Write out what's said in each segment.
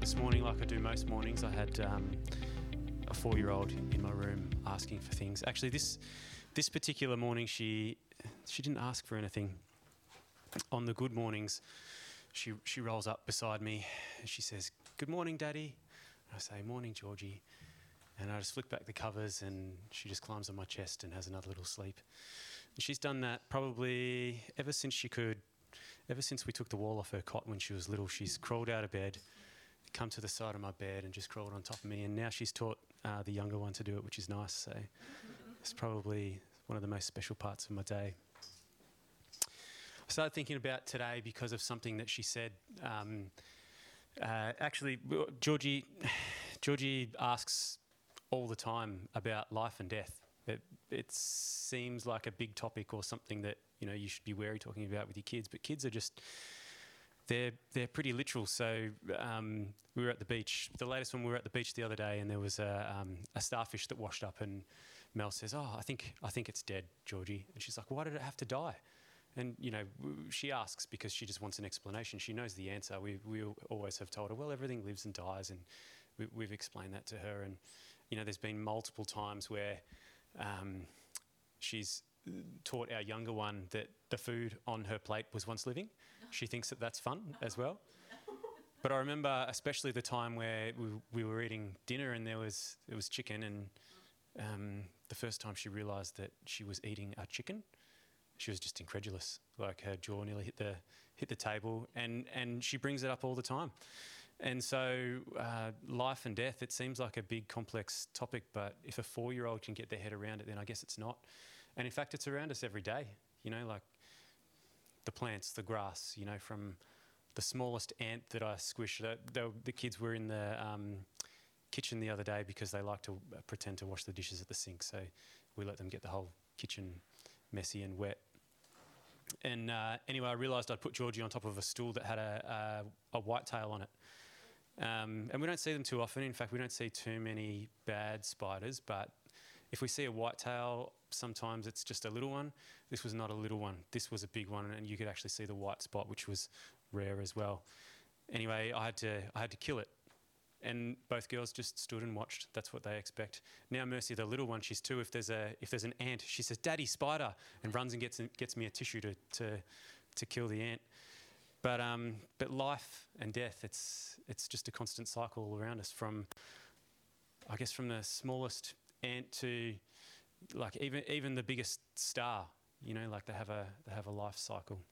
up this morning like I do most mornings. I had a 4-year-old in my room asking for things. Actually, this particular morning, she didn't ask for anything. On the good mornings, she rolls up beside me and she says, "Good morning, Daddy." And I say, "Morning, Georgie." And I just flick back the covers and she just climbs on my chest and has another little sleep. And she's done that probably ever since she could. Ever since we took the wall off her cot when she was little, she's crawled out of bed, come to the side of my bed and just crawled on top of me. And now she's taught the younger one to do it, which is nice. So it's probably one of the most special parts of my day. I started thinking about today because of something that she said. Actually, Georgie asks all the time about life and death. It seems like a big topic or something that, you know, you should be wary talking about with your kids. But kids are just, they're pretty literal. So we were at the beach. The latest one, we were at the beach the other day, and there was a starfish that washed up. And Mel says, "Oh, I think it's dead, Georgie." And she's like, "Why did it have to die?" And, you know, she asks because she just wants an explanation. She knows the answer. We always have told her, well, everything lives and dies, and we've explained that to her. And, you know, there's been multiple times where she's taught our younger one that the food on her plate was once living. She thinks that that's fun as well. But I remember especially the time where we were eating dinner and it was chicken, and the first time she realised that she was eating a chicken, she was just incredulous. Like, her jaw nearly hit the table, and she brings it up all the time. And so life and death, it seems like a big complex topic, but if a 4-year-old can get their head around it, then I guess it's not. And in fact, it's around us every day, you know, like the plants, the grass, you know, from the smallest ant that I squish. The kids were in the kitchen the other day because they like to pretend to wash the dishes at the sink, so we let them get the whole kitchen messy and wet. And anyway, I realised I'd put Georgie on top of a stool that had a white tail on it. And we don't see them too often. In fact, we don't see too many bad spiders, but if we see a white tail, sometimes it's just a little one. This was not a little one. This was a big one, and you could actually see the white spot, which was rare as well. Anyway, I had to kill it. And both girls just stood and watched. That's what they expect. Now Mercy, the little one, she's 2. If there's an ant, she says, "Daddy, spider," and runs and gets me a tissue to kill the ant. But life and death, it's just a constant cycle all around us. From, I guess, from the smallest ant to, like, even the biggest star. You know, like they have a life cycle.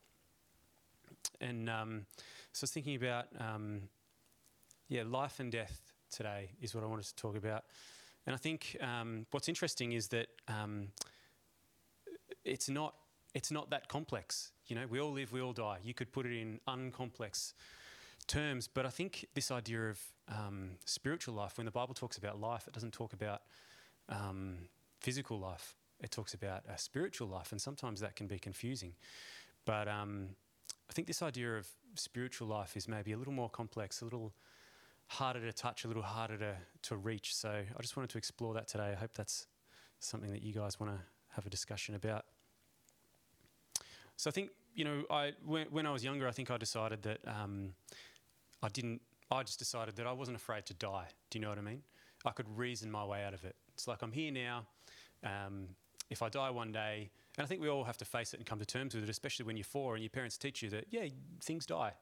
And so I was thinking about. Life and death today is what I wanted to talk about. And I think what's interesting is that it's not that complex. You know, we all live, we all die. You could put it in uncomplex terms. But I think this idea of spiritual life, when the Bible talks about life, it doesn't talk about physical life. It talks about a spiritual life, and sometimes that can be confusing. But I think this idea of spiritual life is maybe a little more complex, a little harder to touch, a little harder to reach. So I just wanted to explore that today. I hope that's something that you guys want to have a discussion about. So I think, you know, when I was younger, I think I decided that I just decided that I wasn't afraid to die. Do you know what I mean? I could reason my way out of it. It's like, I'm here now. If I die one day, and I think we all have to face it and come to terms with it, especially when you're 4 and your parents teach you that, yeah, things die.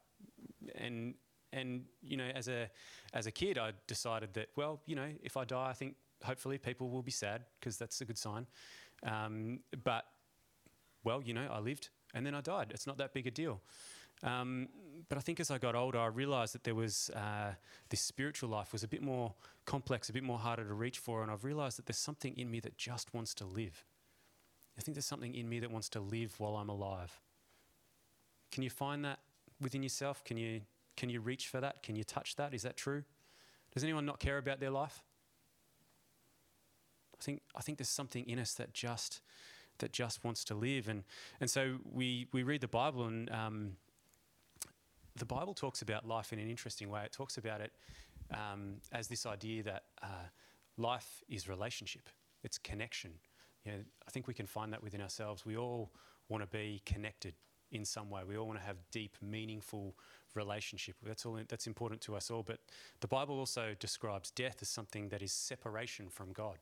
And you know, as a kid, I decided that, well, you know, if I die, I think hopefully people will be sad, because that's a good sign. But, well, you know, I lived and then I died. It's not that big a deal. But I think as I got older, I realised that there was this spiritual life was a bit more complex, a bit more harder to reach for, and I've realised that there's something in me that just wants to live. I think there's something in me that wants to live while I'm alive. Can you find that within yourself? Can you reach for that? Can you touch that? Is that true? Does anyone not care about their life? I think there's something in us that just wants to live, and so we read the Bible, and the Bible talks about life in an interesting way. It talks about it as this idea that life is relationship. It's connection. You know, I think we can find that within ourselves. We all want to be connected. in some way. We all want to have deep, meaningful relationship. That's all. That's important to us all. But the Bible also describes death as something that is separation from God.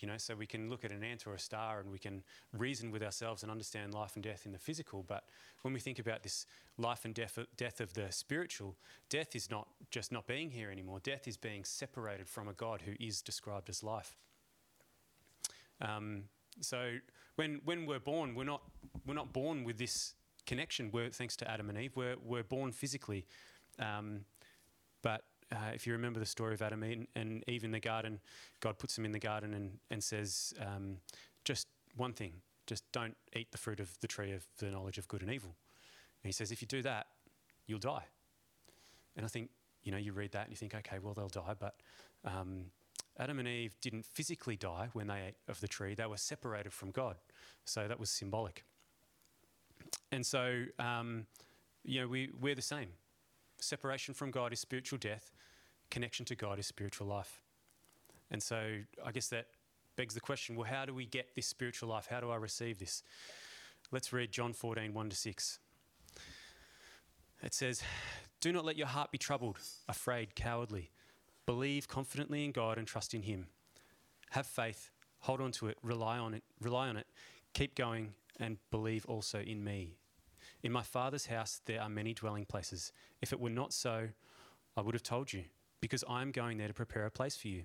You know, so we can look at an ant or a star and we can reason with ourselves and understand life and death in the physical. But when we think about this life and death of the spiritual, death is not just not being here anymore. Death is being separated from a God who is described as life. So when we're born, we're not born with this connection. Thanks to Adam and Eve, we're born physically. But if you remember the story of Adam and Eve in the garden, God puts them in the garden and says, just one thing, just don't eat the fruit of the tree of the knowledge of good and evil. And he says, if you do that, you'll die. And I think, you know, you read that and you think, okay, well, they'll die. But Adam and Eve didn't physically die when they ate of the tree. They were separated from God. So that was symbolic. And so, you know, we're the same. Separation from God is spiritual death. Connection to God is spiritual life. And so I guess that begs the question, well, how do we get this spiritual life? How do I receive this? Let's read John 14, 1-6. It says, do not let your heart be troubled, afraid, cowardly. Believe confidently in God and trust in him. Have faith, hold on to it, rely on it, keep going, and believe also in me. In my Father's house there are many dwelling places. If it were not so, I would have told you, because I am going there to prepare a place for you.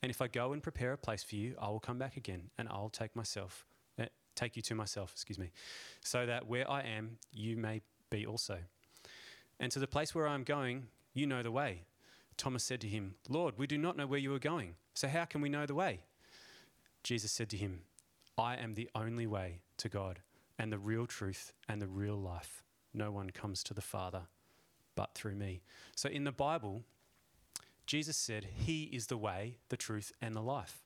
And if I go and prepare a place for you, I will come back again, and I'll take you to myself, so that where I am, you may be also. And to the place where I am going, you know the way. Thomas said to him, Lord, we do not know where you are going, so how can we know the way? Jesus said to him, I am the only way to God, and the real truth and the real life. No one comes to the Father but through me. So in the Bible, Jesus said he is the way, the truth and the life.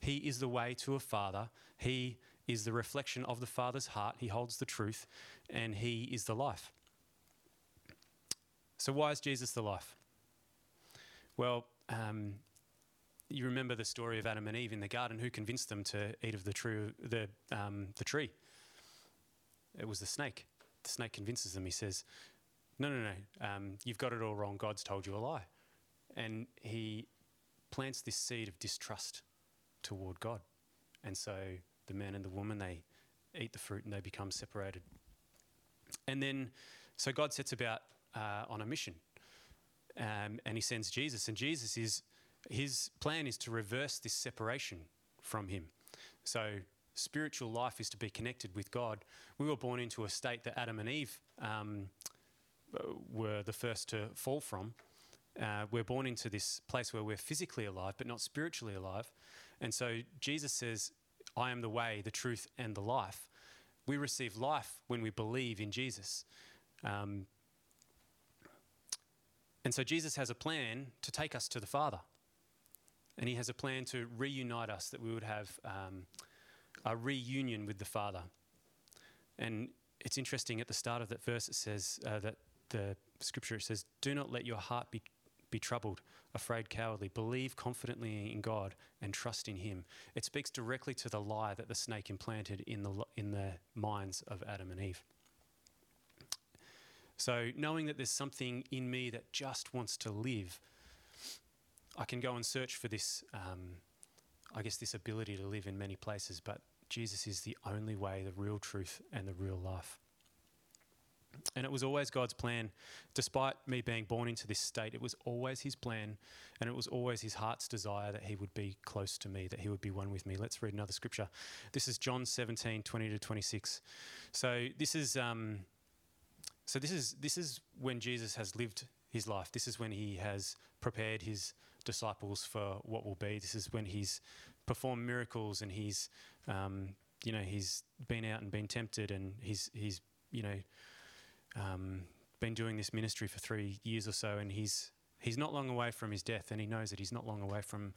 He is the way to a father. He is the reflection of the Father's heart. He holds the truth and he is the life. So why is Jesus the life? Well, you remember the story of Adam and Eve in the garden. Who convinced them to eat of the tree? It was the snake. The snake convinces them. He says, no, you've got it all wrong. God's told you a lie. And he plants this seed of distrust toward God. And so the man and the woman, they eat the fruit and they become separated. And then, so God sets about on a mission. And he sends Jesus. And Jesus his plan is to reverse this separation from him. So spiritual life is to be connected with God. We were born into a state that Adam and Eve were the first to fall from. We're born into this place where we're physically alive but not spiritually alive. And so Jesus says, I am the way, the truth and the life. We receive life when we believe in Jesus. And so Jesus has a plan to take us to the Father. And he has a plan to reunite us, that we would have a reunion with the Father. And it's interesting, at the start of that verse, it says that the scripture, it says, do not let your heart be troubled, afraid, cowardly. Believe confidently in God and trust in him. It speaks directly to the lie that the snake implanted in the minds of Adam and Eve. So knowing that there's something in me that just wants to live, I can go and search for this, this ability to live in many places, but Jesus is the only way, the real truth and the real life. And it was always God's plan. Despite me being born into this state, it was always his plan and it was always his heart's desire that he would be close to me, that he would be one with me. Let's read another scripture. This is John 17, 20-26. So this is... So this is when Jesus has lived his life. This is when he has prepared his disciples for what will be. This is when he's performed miracles and he's been out and been tempted and he's been doing this ministry for 3 years or so, and he's not long away from his death, and he knows that he's not long away from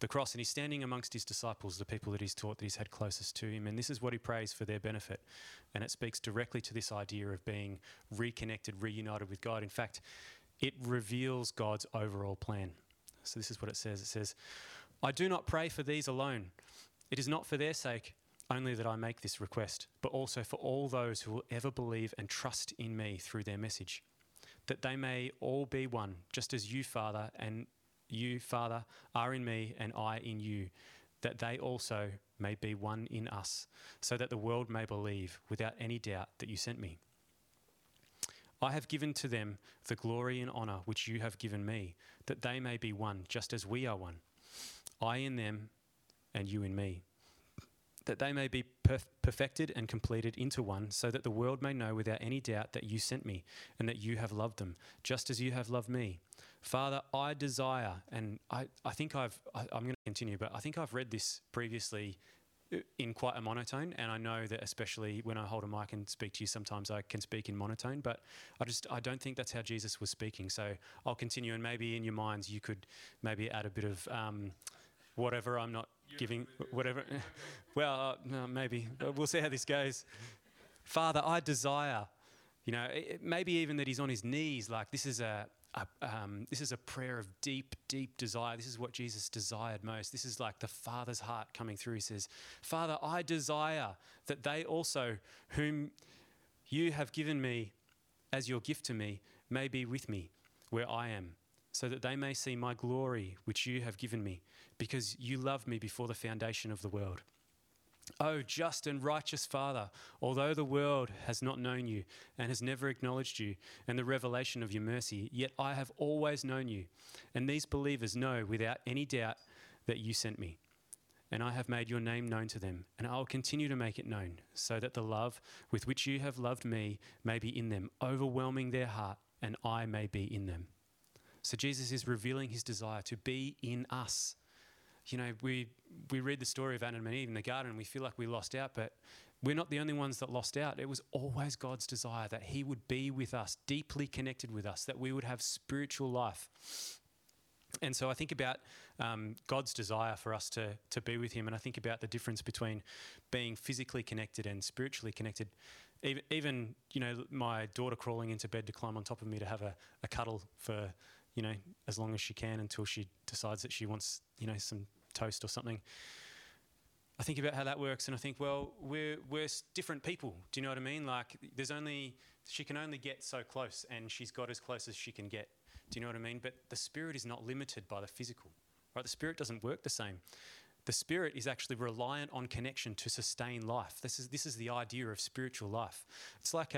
the cross, and he's standing amongst his disciples, the people that he's taught, that he's had closest to him, and this is what he prays for their benefit. And it speaks directly to this idea of being reconnected, reunited with God. In fact, it reveals God's overall plan. So this is what it says. It says, I do not pray for these alone. It is not for their sake Only that I make this request, but also for all those who will ever believe and trust in me through their message, that they may all be one, just as you, Father, and you, Father, are in me and I in you, that they also may be one in us, so that the world may believe without any doubt that you sent me. I have given to them the glory and honour which you have given me, that they may be one, just as we are one, I in them and you in me, that they may be perfected and completed into one, so that the world may know without any doubt that you sent me and that you have loved them, just as you have loved me. Father, I desire, and I'm going to continue, but I think I've read this previously in quite a monotone, and I know that especially when I hold a mic and speak to you, sometimes I can speak in monotone, but I don't think that's how Jesus was speaking. So I'll continue, and maybe in your minds you could maybe add a bit of whatever I'm not giving, whatever. Well, no, maybe. We'll see how this goes. Father, I desire, maybe even that he's on his knees. Like, this is a prayer of deep, deep desire. This is what Jesus desired most. This is like the Father's heart coming through. He says, Father, I desire that they also, whom you have given me as your gift to me, may be with me where I am, so that they may see my glory which you have given me, because you loved me before the foundation of the world. O just and righteous Father, although the world has not known you and has never acknowledged you and the revelation of your mercy, yet I have always known you, and these believers know without any doubt that you sent me. And I have made your name known to them, and I will continue to make it known, so that the love with which you have loved me may be in them, overwhelming their heart, and I may be in them. So Jesus is revealing his desire to be in us. We read the story of Adam and Eve in the garden, and we feel like we lost out, but we're not the only ones that lost out. It was always God's desire that he would be with us, deeply connected with us, that we would have spiritual life. And so I think about God's desire for us to be with him, and I think about the difference between being physically connected and spiritually connected. Even my daughter crawling into bed to climb on top of me to have a cuddle for as long as she can, until she decides that she wants, some toast or something. I think about how that works, and I think, well, we're different people. Do you know what I mean? Like, she can only get so close, and she's got as close as she can get. Do you know what I mean? But the spirit is not limited by the physical, right? The spirit doesn't work the same. The spirit is actually reliant on connection to sustain life. This is the idea of spiritual life. It's like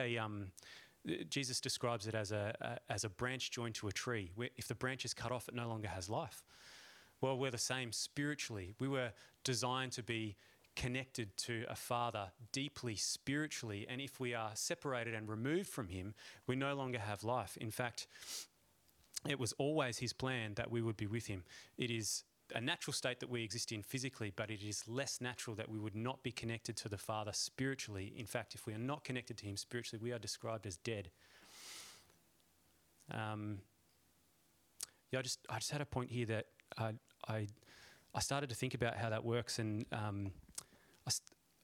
Jesus describes it as a branch joined to a tree, where if the branch is cut off, it no longer has life. Well, we're the same spiritually. We were designed to be connected to a Father deeply spiritually, and if we are separated and removed from him, we no longer have life. In fact, it was always his plan that we would be with him. It is a natural state that we exist in physically, but it is less natural that we would not be connected to the Father spiritually. In fact, if we are not connected to him spiritually, we are described as dead. I just had a point here that I started to think about how that works, and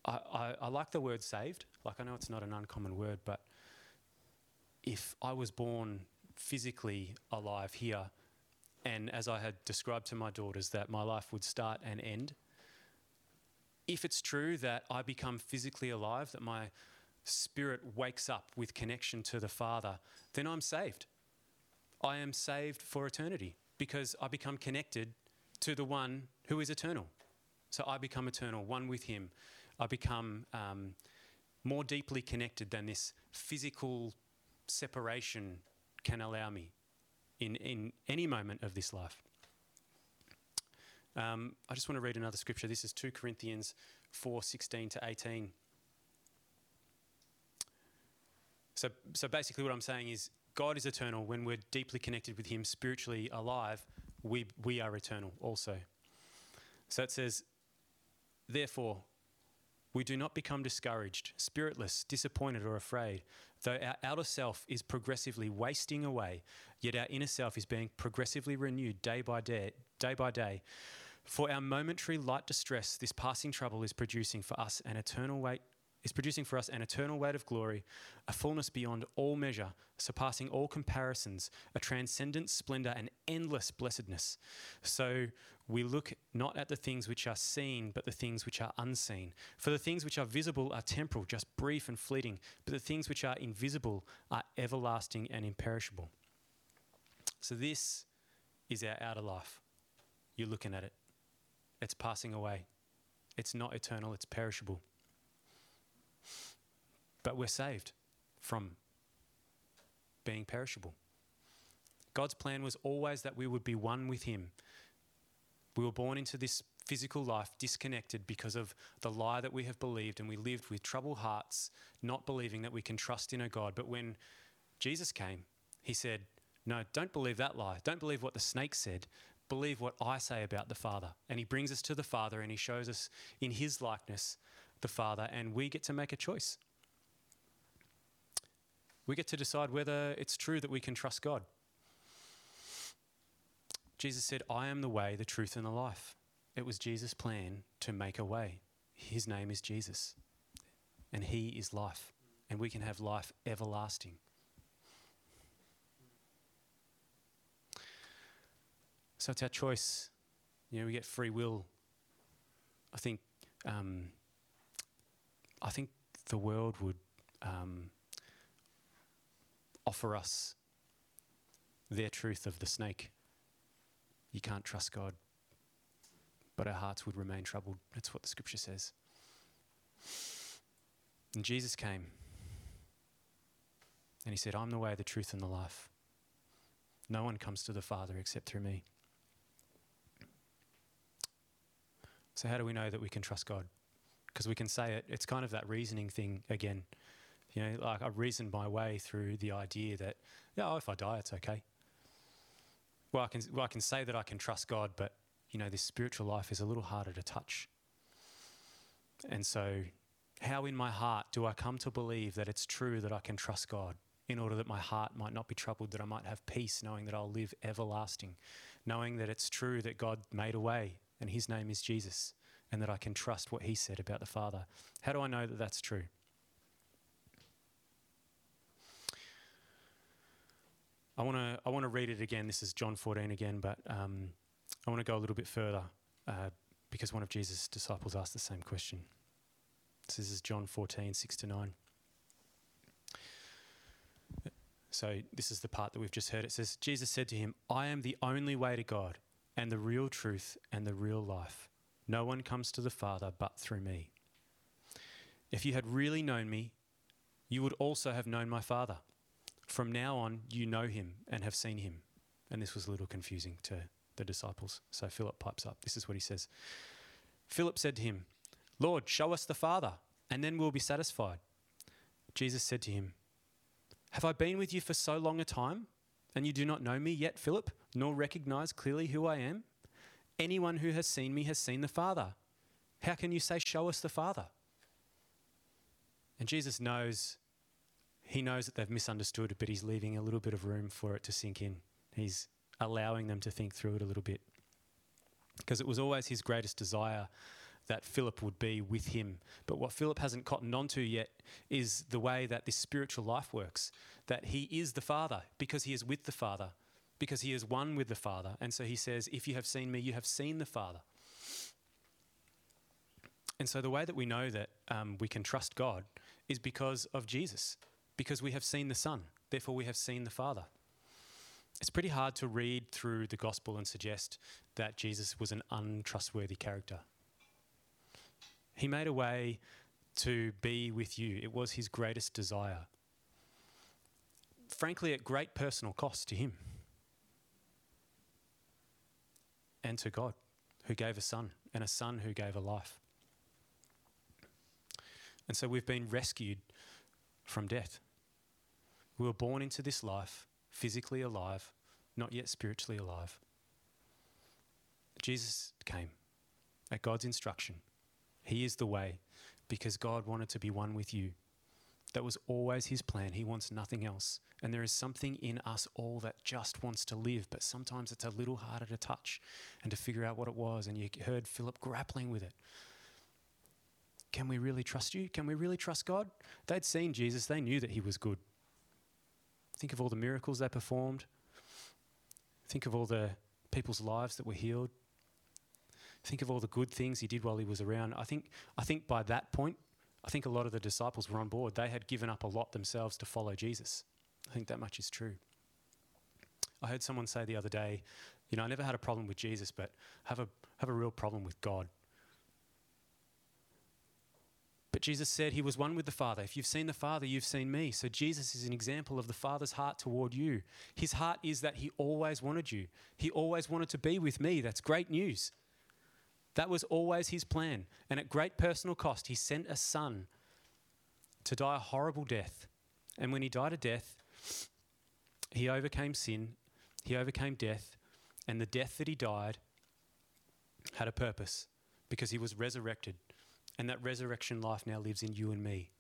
I like the word saved. Like, I know it's not an uncommon word, but if I was born physically alive here, and as I had described to my daughters that my life would start and end, if it's true that I become physically alive, that my spirit wakes up with connection to the Father, then I'm saved. I am saved for eternity, because I become connected to the one who is eternal. So I become eternal, one with him. I become more deeply connected than this physical separation can allow me in any moment of this life. I just want to read another scripture. This is 2 Corinthians 4:16-18. So basically what I'm saying is, God is eternal. When we're deeply connected with him, spiritually alive, we are eternal also. So it says, therefore, we do not become discouraged, spiritless, disappointed or afraid. Though our outer self is progressively wasting away, yet our inner self is being progressively renewed day by day. For our momentary light distress, this passing trouble is producing for us an eternal weight. Is producing for us an eternal weight of glory, a fullness beyond all measure, surpassing all comparisons, a transcendent splendour and endless blessedness. So we look not at the things which are seen, but the things which are unseen. For the things which are visible are temporal, just brief and fleeting, but the things which are invisible are everlasting and imperishable. So this is our outer life. You're looking at it. It's passing away. It's not eternal, it's perishable. But we're saved from being perishable. God's plan was always that we would be one with him. We were born into this physical life disconnected because of the lie that we have believed, and we lived with troubled hearts, not believing that we can trust in a God. But when Jesus came, he said, no, don't believe that lie. Don't believe what the snake said. Believe what I say about the Father. And he brings us to the Father, and he shows us in his likeness the Father, and we get to make a choice. We get to decide whether it's true that we can trust God. Jesus said, I am the way, the truth, and the life. It was Jesus' plan to make a way. His name is Jesus, and he is life, and we can have life everlasting. So it's our choice. You know, we get free will. I think the world would offer us their truth of the snake. You can't trust God, but our hearts would remain troubled. That's what the scripture says. And Jesus came and he said, I'm the way, the truth, and the life. No one comes to the Father except through me. So how do we know that we can trust God? Because we can say it. It's kind of that reasoning thing again. You know, like I reasoned my way through the idea that, yeah, if I die, it's okay. Well, I can say that I can trust God, but, you know, this spiritual life is a little harder to touch. And so how in my heart do I come to believe that it's true that I can trust God in order that my heart might not be troubled, that I might have peace, knowing that I'll live everlasting, knowing that it's true that God made a way and his name is Jesus, and that I can trust what he said about the Father? How do I know that that's true? I want to read it again. This is John 14 again, but I want to go a little bit further because one of Jesus' disciples asked the same question. So this is John 14, 6-9. So this is the part that we've just heard. It says, Jesus said to him, I am the only way to God and the real truth and the real life. No one comes to the Father but through me. If you had really known me, you would also have known my Father. From now on, you know him and have seen him. And this was a little confusing to the disciples. So Philip pipes up. This is what he says. Philip said to him, Lord, show us the Father, and then we'll be satisfied. Jesus said to him, have I been with you for so long a time, and you do not know me yet, Philip, nor recognize clearly who I am? Anyone who has seen me has seen the Father. How can you say, show us the Father? And Jesus knows. He knows that they've misunderstood, but he's leaving a little bit of room for it to sink in. He's allowing them to think through it a little bit. Because it was always his greatest desire that Philip would be with him. But what Philip hasn't cottoned onto yet is the way that this spiritual life works, that he is the Father because he is with the Father, because he is one with the Father. And so he says, if you have seen me, you have seen the Father. And so the way that we know that we can trust God is because of Jesus. Because we have seen the Son, therefore we have seen the Father. It's pretty hard to read through the gospel and suggest that Jesus was an untrustworthy character. He made a way to be with you. It was his greatest desire. Frankly, at great personal cost to him and to God, who gave a son, and a son who gave a life. And so we've been rescued from death. We were born into this life, physically alive, not yet spiritually alive. Jesus came at God's instruction. He is the way because God wanted to be one with you. That was always his plan. He wants nothing else. And there is something in us all that just wants to live, but sometimes it's a little harder to touch and to figure out what it was. And you heard Philip grappling with it. Can we really trust you? Can we really trust God? They'd seen Jesus. They knew that he was good. Think of all the miracles they performed. Think of all the people's lives that were healed. think of all the good things he did while he was around. I think by that point, I think a lot of the disciples were on board. They had given up a lot themselves to follow Jesus. I think that much is true. I heard someone say the other day, you know, I never had a problem with Jesus, but have a real problem with God. But Jesus said he was one with the Father. If you've seen the Father, you've seen me. So Jesus is an example of the Father's heart toward you. His heart is that he always wanted you. He always wanted to be with me. That's great news. That was always his plan. And at great personal cost, he sent a son to die a horrible death. And when he died a death, he overcame sin, he overcame death, and the death that he died had a purpose because he was resurrected. And that resurrection life now lives in you and me.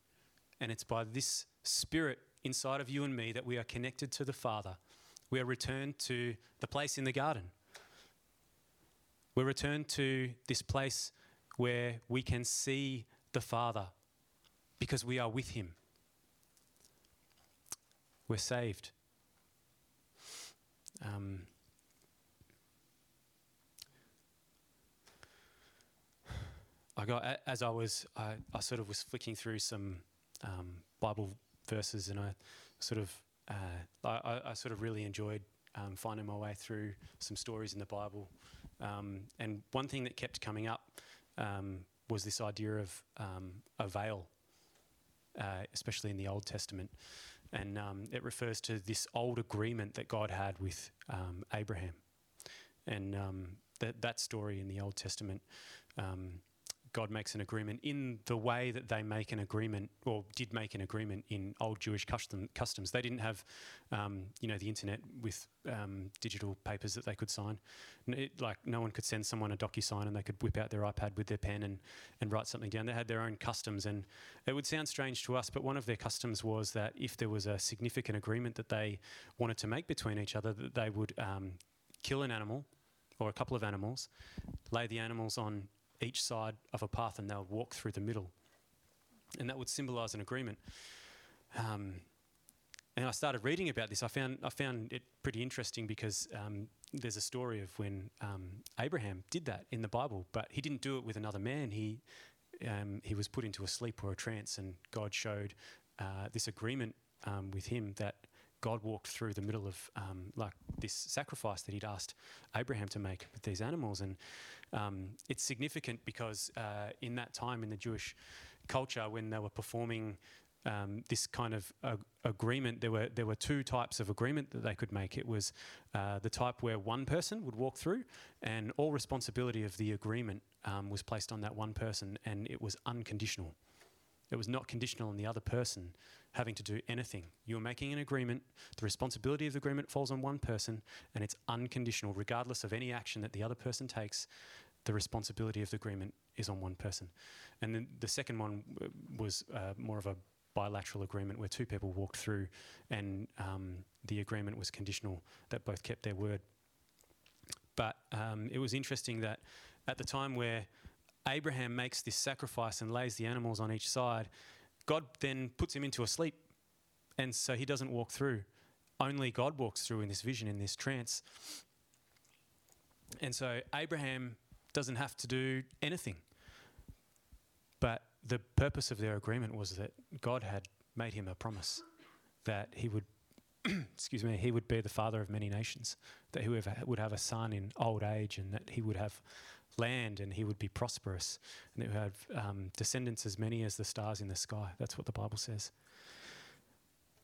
And it's by this Spirit inside of you and me that we are connected to the Father. We are returned to the place in the garden. We're returned to this place where we can see the Father because we are with him. We're saved. I was flicking through some Bible verses, and I really enjoyed finding my way through some stories in the Bible. And one thing that kept coming up was this idea of a veil, especially in the Old Testament. And it refers to this old agreement that God had with Abraham. And that story in the Old Testament, God makes an agreement in the way that they make an agreement, or did make an agreement in old Jewish customs. They didn't have, the internet with digital papers that they could sign. No one could send someone a DocuSign and they could whip out their iPad with their pen and write something down. They had their own customs, and it would sound strange to us, but one of their customs was that if there was a significant agreement that they wanted to make between each other, that they would kill an animal or a couple of animals, lay the animals on each side of a path, and they'll walk through the middle. And that would symbolise an agreement. And I started reading about this. I found it pretty interesting because there's a story of when Abraham did that in the Bible, but he didn't do it with another man. He was put into a sleep or a trance, and God showed this agreement with him that God walked through the middle of this sacrifice that he'd asked Abraham to make with these animals. And it's significant because in that time in the Jewish culture, when they were performing this kind of agreement, there were two types of agreement that they could make. It was the type where one person would walk through and all responsibility of the agreement was placed on that one person, and it was unconditional. It was not conditional on the other person having to do anything. You are making an agreement, the responsibility of the agreement falls on one person, and it's unconditional. Regardless of any action that the other person takes, the responsibility of the agreement is on one person. And then the second one was more of a bilateral agreement where two people walked through, and the agreement was conditional that both kept their word. But it was interesting that at the time where Abraham makes this sacrifice and lays the animals on each side, God then puts him into a sleep, and so he doesn't walk through. Only God walks through in this vision, in this trance. And so Abraham doesn't have to do anything. But the purpose of their agreement was that God had made him a promise that he would he would be the father of many nations, that whoever would have a son in old age, and that he would have land, and he would be prosperous, and it would have descendants as many as the stars in the sky. That's what the Bible says.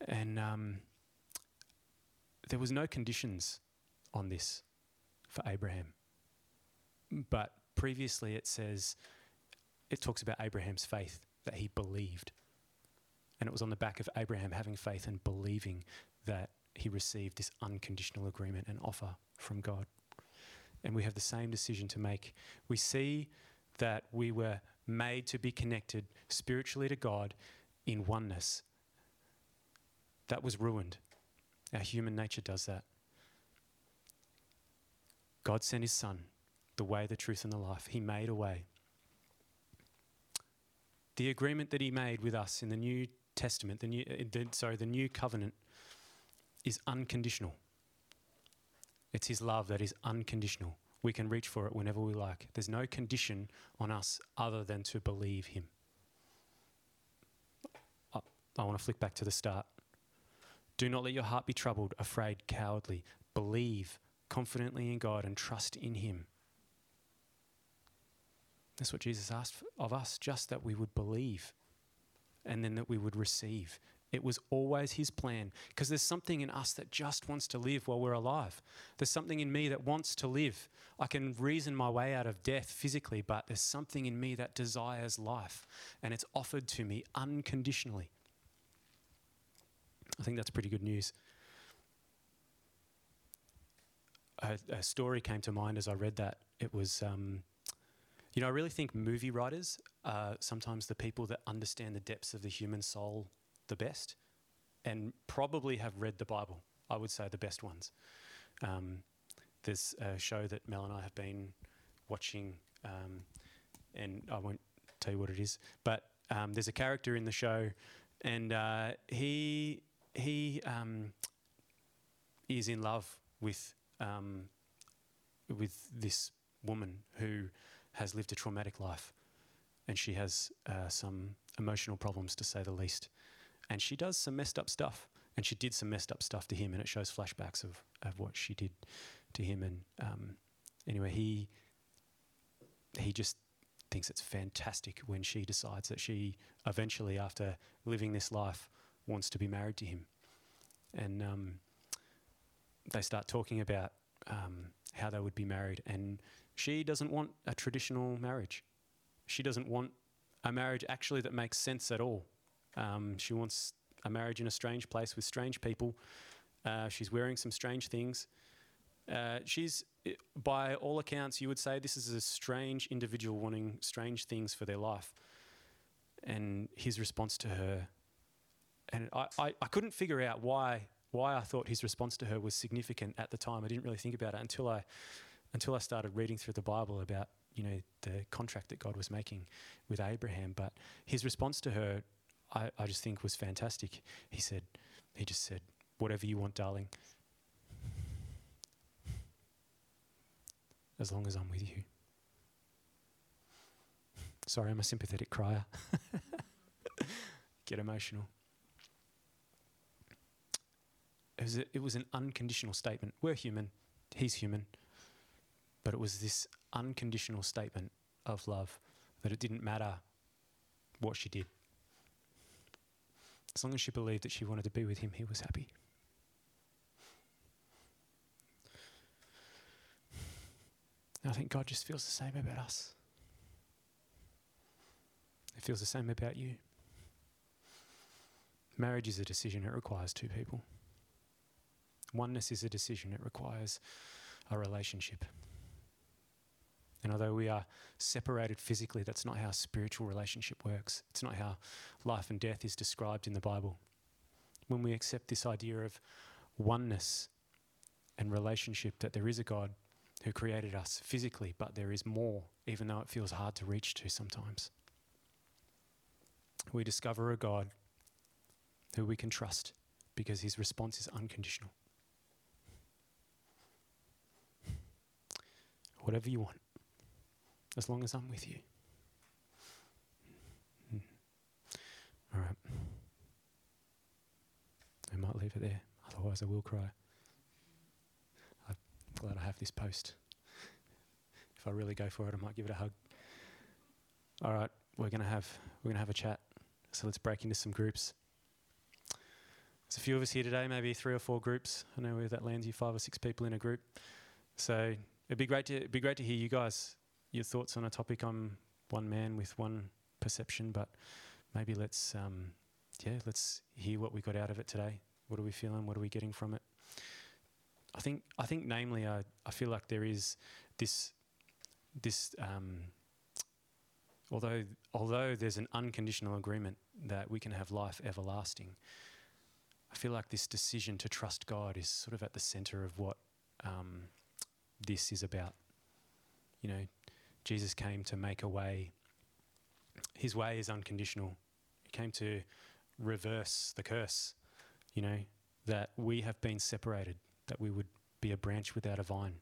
And there was no conditions on this for Abraham. But previously it talks about Abraham's faith, that he believed. And it was on the back of Abraham having faith and believing that he received this unconditional agreement and offer from God. And we have the same decision to make. We see that we were made to be connected spiritually to God in oneness. That was ruined. Our human nature does that. God sent his Son, the way, the truth, and the life. He made a way. The agreement that he made with us in the New Testament, the New Covenant, is unconditional. It's his love that is unconditional. we can reach for it whenever we like. There's no condition on us other than to believe him. I want to flick back to the start. Do not let your heart be troubled, afraid, cowardly. Believe confidently in God and trust in him. That's what Jesus asked of us, just that we would believe and then that we would receive. It was always his plan, because there's something in us that just wants to live while we're alive. There's something in me that wants to live. I can reason my way out of death physically, but there's something in me that desires life, and it's offered to me unconditionally. I think that's pretty good news. A story came to mind as I read that. It was, I really think movie writers are sometimes the people that understand the depths of the human soul the best, and probably have read the Bible. I would say the best ones. There's a show that Mel and I have been watching, and I won't tell you what it is, but there's a character in the show, and he is in love with this woman who has lived a traumatic life, and she has some emotional problems, to say the least. And she does some messed up stuff, and she did some messed up stuff to him, and it shows flashbacks of what she did to him. And anyway, he just thinks it's fantastic when she decides that she eventually, after living this life, wants to be married to him. And they start talking about how they would be married, and she doesn't want a traditional marriage. She doesn't want a marriage actually that makes sense at all. She wants a marriage in a strange place with strange people. She's wearing some strange things. She's, by all accounts, you would say this is a strange individual wanting strange things for their life. And his response to her, and I couldn't figure out why I thought his response to her was significant at the time. I didn't really think about it until I started reading through the Bible about, the contract that God was making with Abraham. But his response to her, I just think was fantastic. He just said, "Whatever you want, darling, as long as I'm with you." Sorry, I'm a sympathetic crier. Get emotional. It was an unconditional statement. We're human. He's human. But it was this unconditional statement of love, that it didn't matter what she did. As long as she believed that she wanted to be with him, he was happy. And I think God just feels the same about us. It feels the same about you. Marriage is a decision. It requires two people. Oneness is a decision. It requires a relationship. And although we are separated physically, that's not how a spiritual relationship works. It's not how life and death is described in the Bible. When we accept this idea of oneness and relationship, that there is a God who created us physically, but there is more, even though it feels hard to reach to sometimes. We discover a God who we can trust because his response is unconditional. Whatever you want. As long as I'm with you. All right. I might leave it there. Otherwise I will cry. I'm glad I have this post. If I really go for it, I might give it a hug. All right. We're going to have a chat. So let's break into some groups. There's a few of us here today, maybe 3 or 4 groups. I know where that lands you, 5 or 6 people in a group. So it'd be great to hear you guys. Your thoughts on a topic. I'm one man with one perception, but maybe let's hear what we got out of it today. What are we feeling? What are we getting from it? I think namely, I feel like there is this. Although there's an unconditional agreement that we can have life everlasting, I feel like this decision to trust God is sort of at the centre of what this is about. Jesus came to make a way. His way is unconditional. He came to reverse the curse, that we have been separated, that we would be a branch without a vine.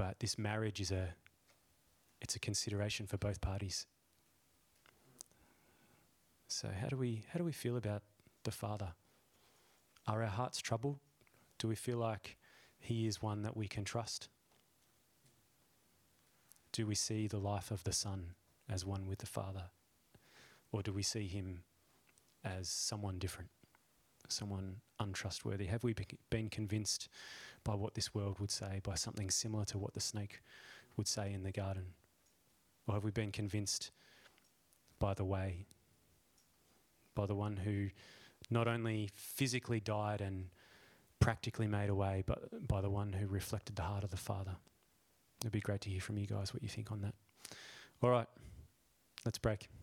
But this marriage is it's a consideration for both parties. So how do we feel about the Father? Are our hearts troubled? Do we feel like he is one that we can trust? Do we see the life of the Son as one with the Father? Or do we see him as someone different, someone untrustworthy? Have we been convinced by what this world would say, by something similar to what the snake would say in the garden? Or have we been convinced by the way, by the one who not only physically died and practically made a way, but by the one who reflected the heart of the Father? It'd be great to hear from you guys what you think on that. All right, let's break.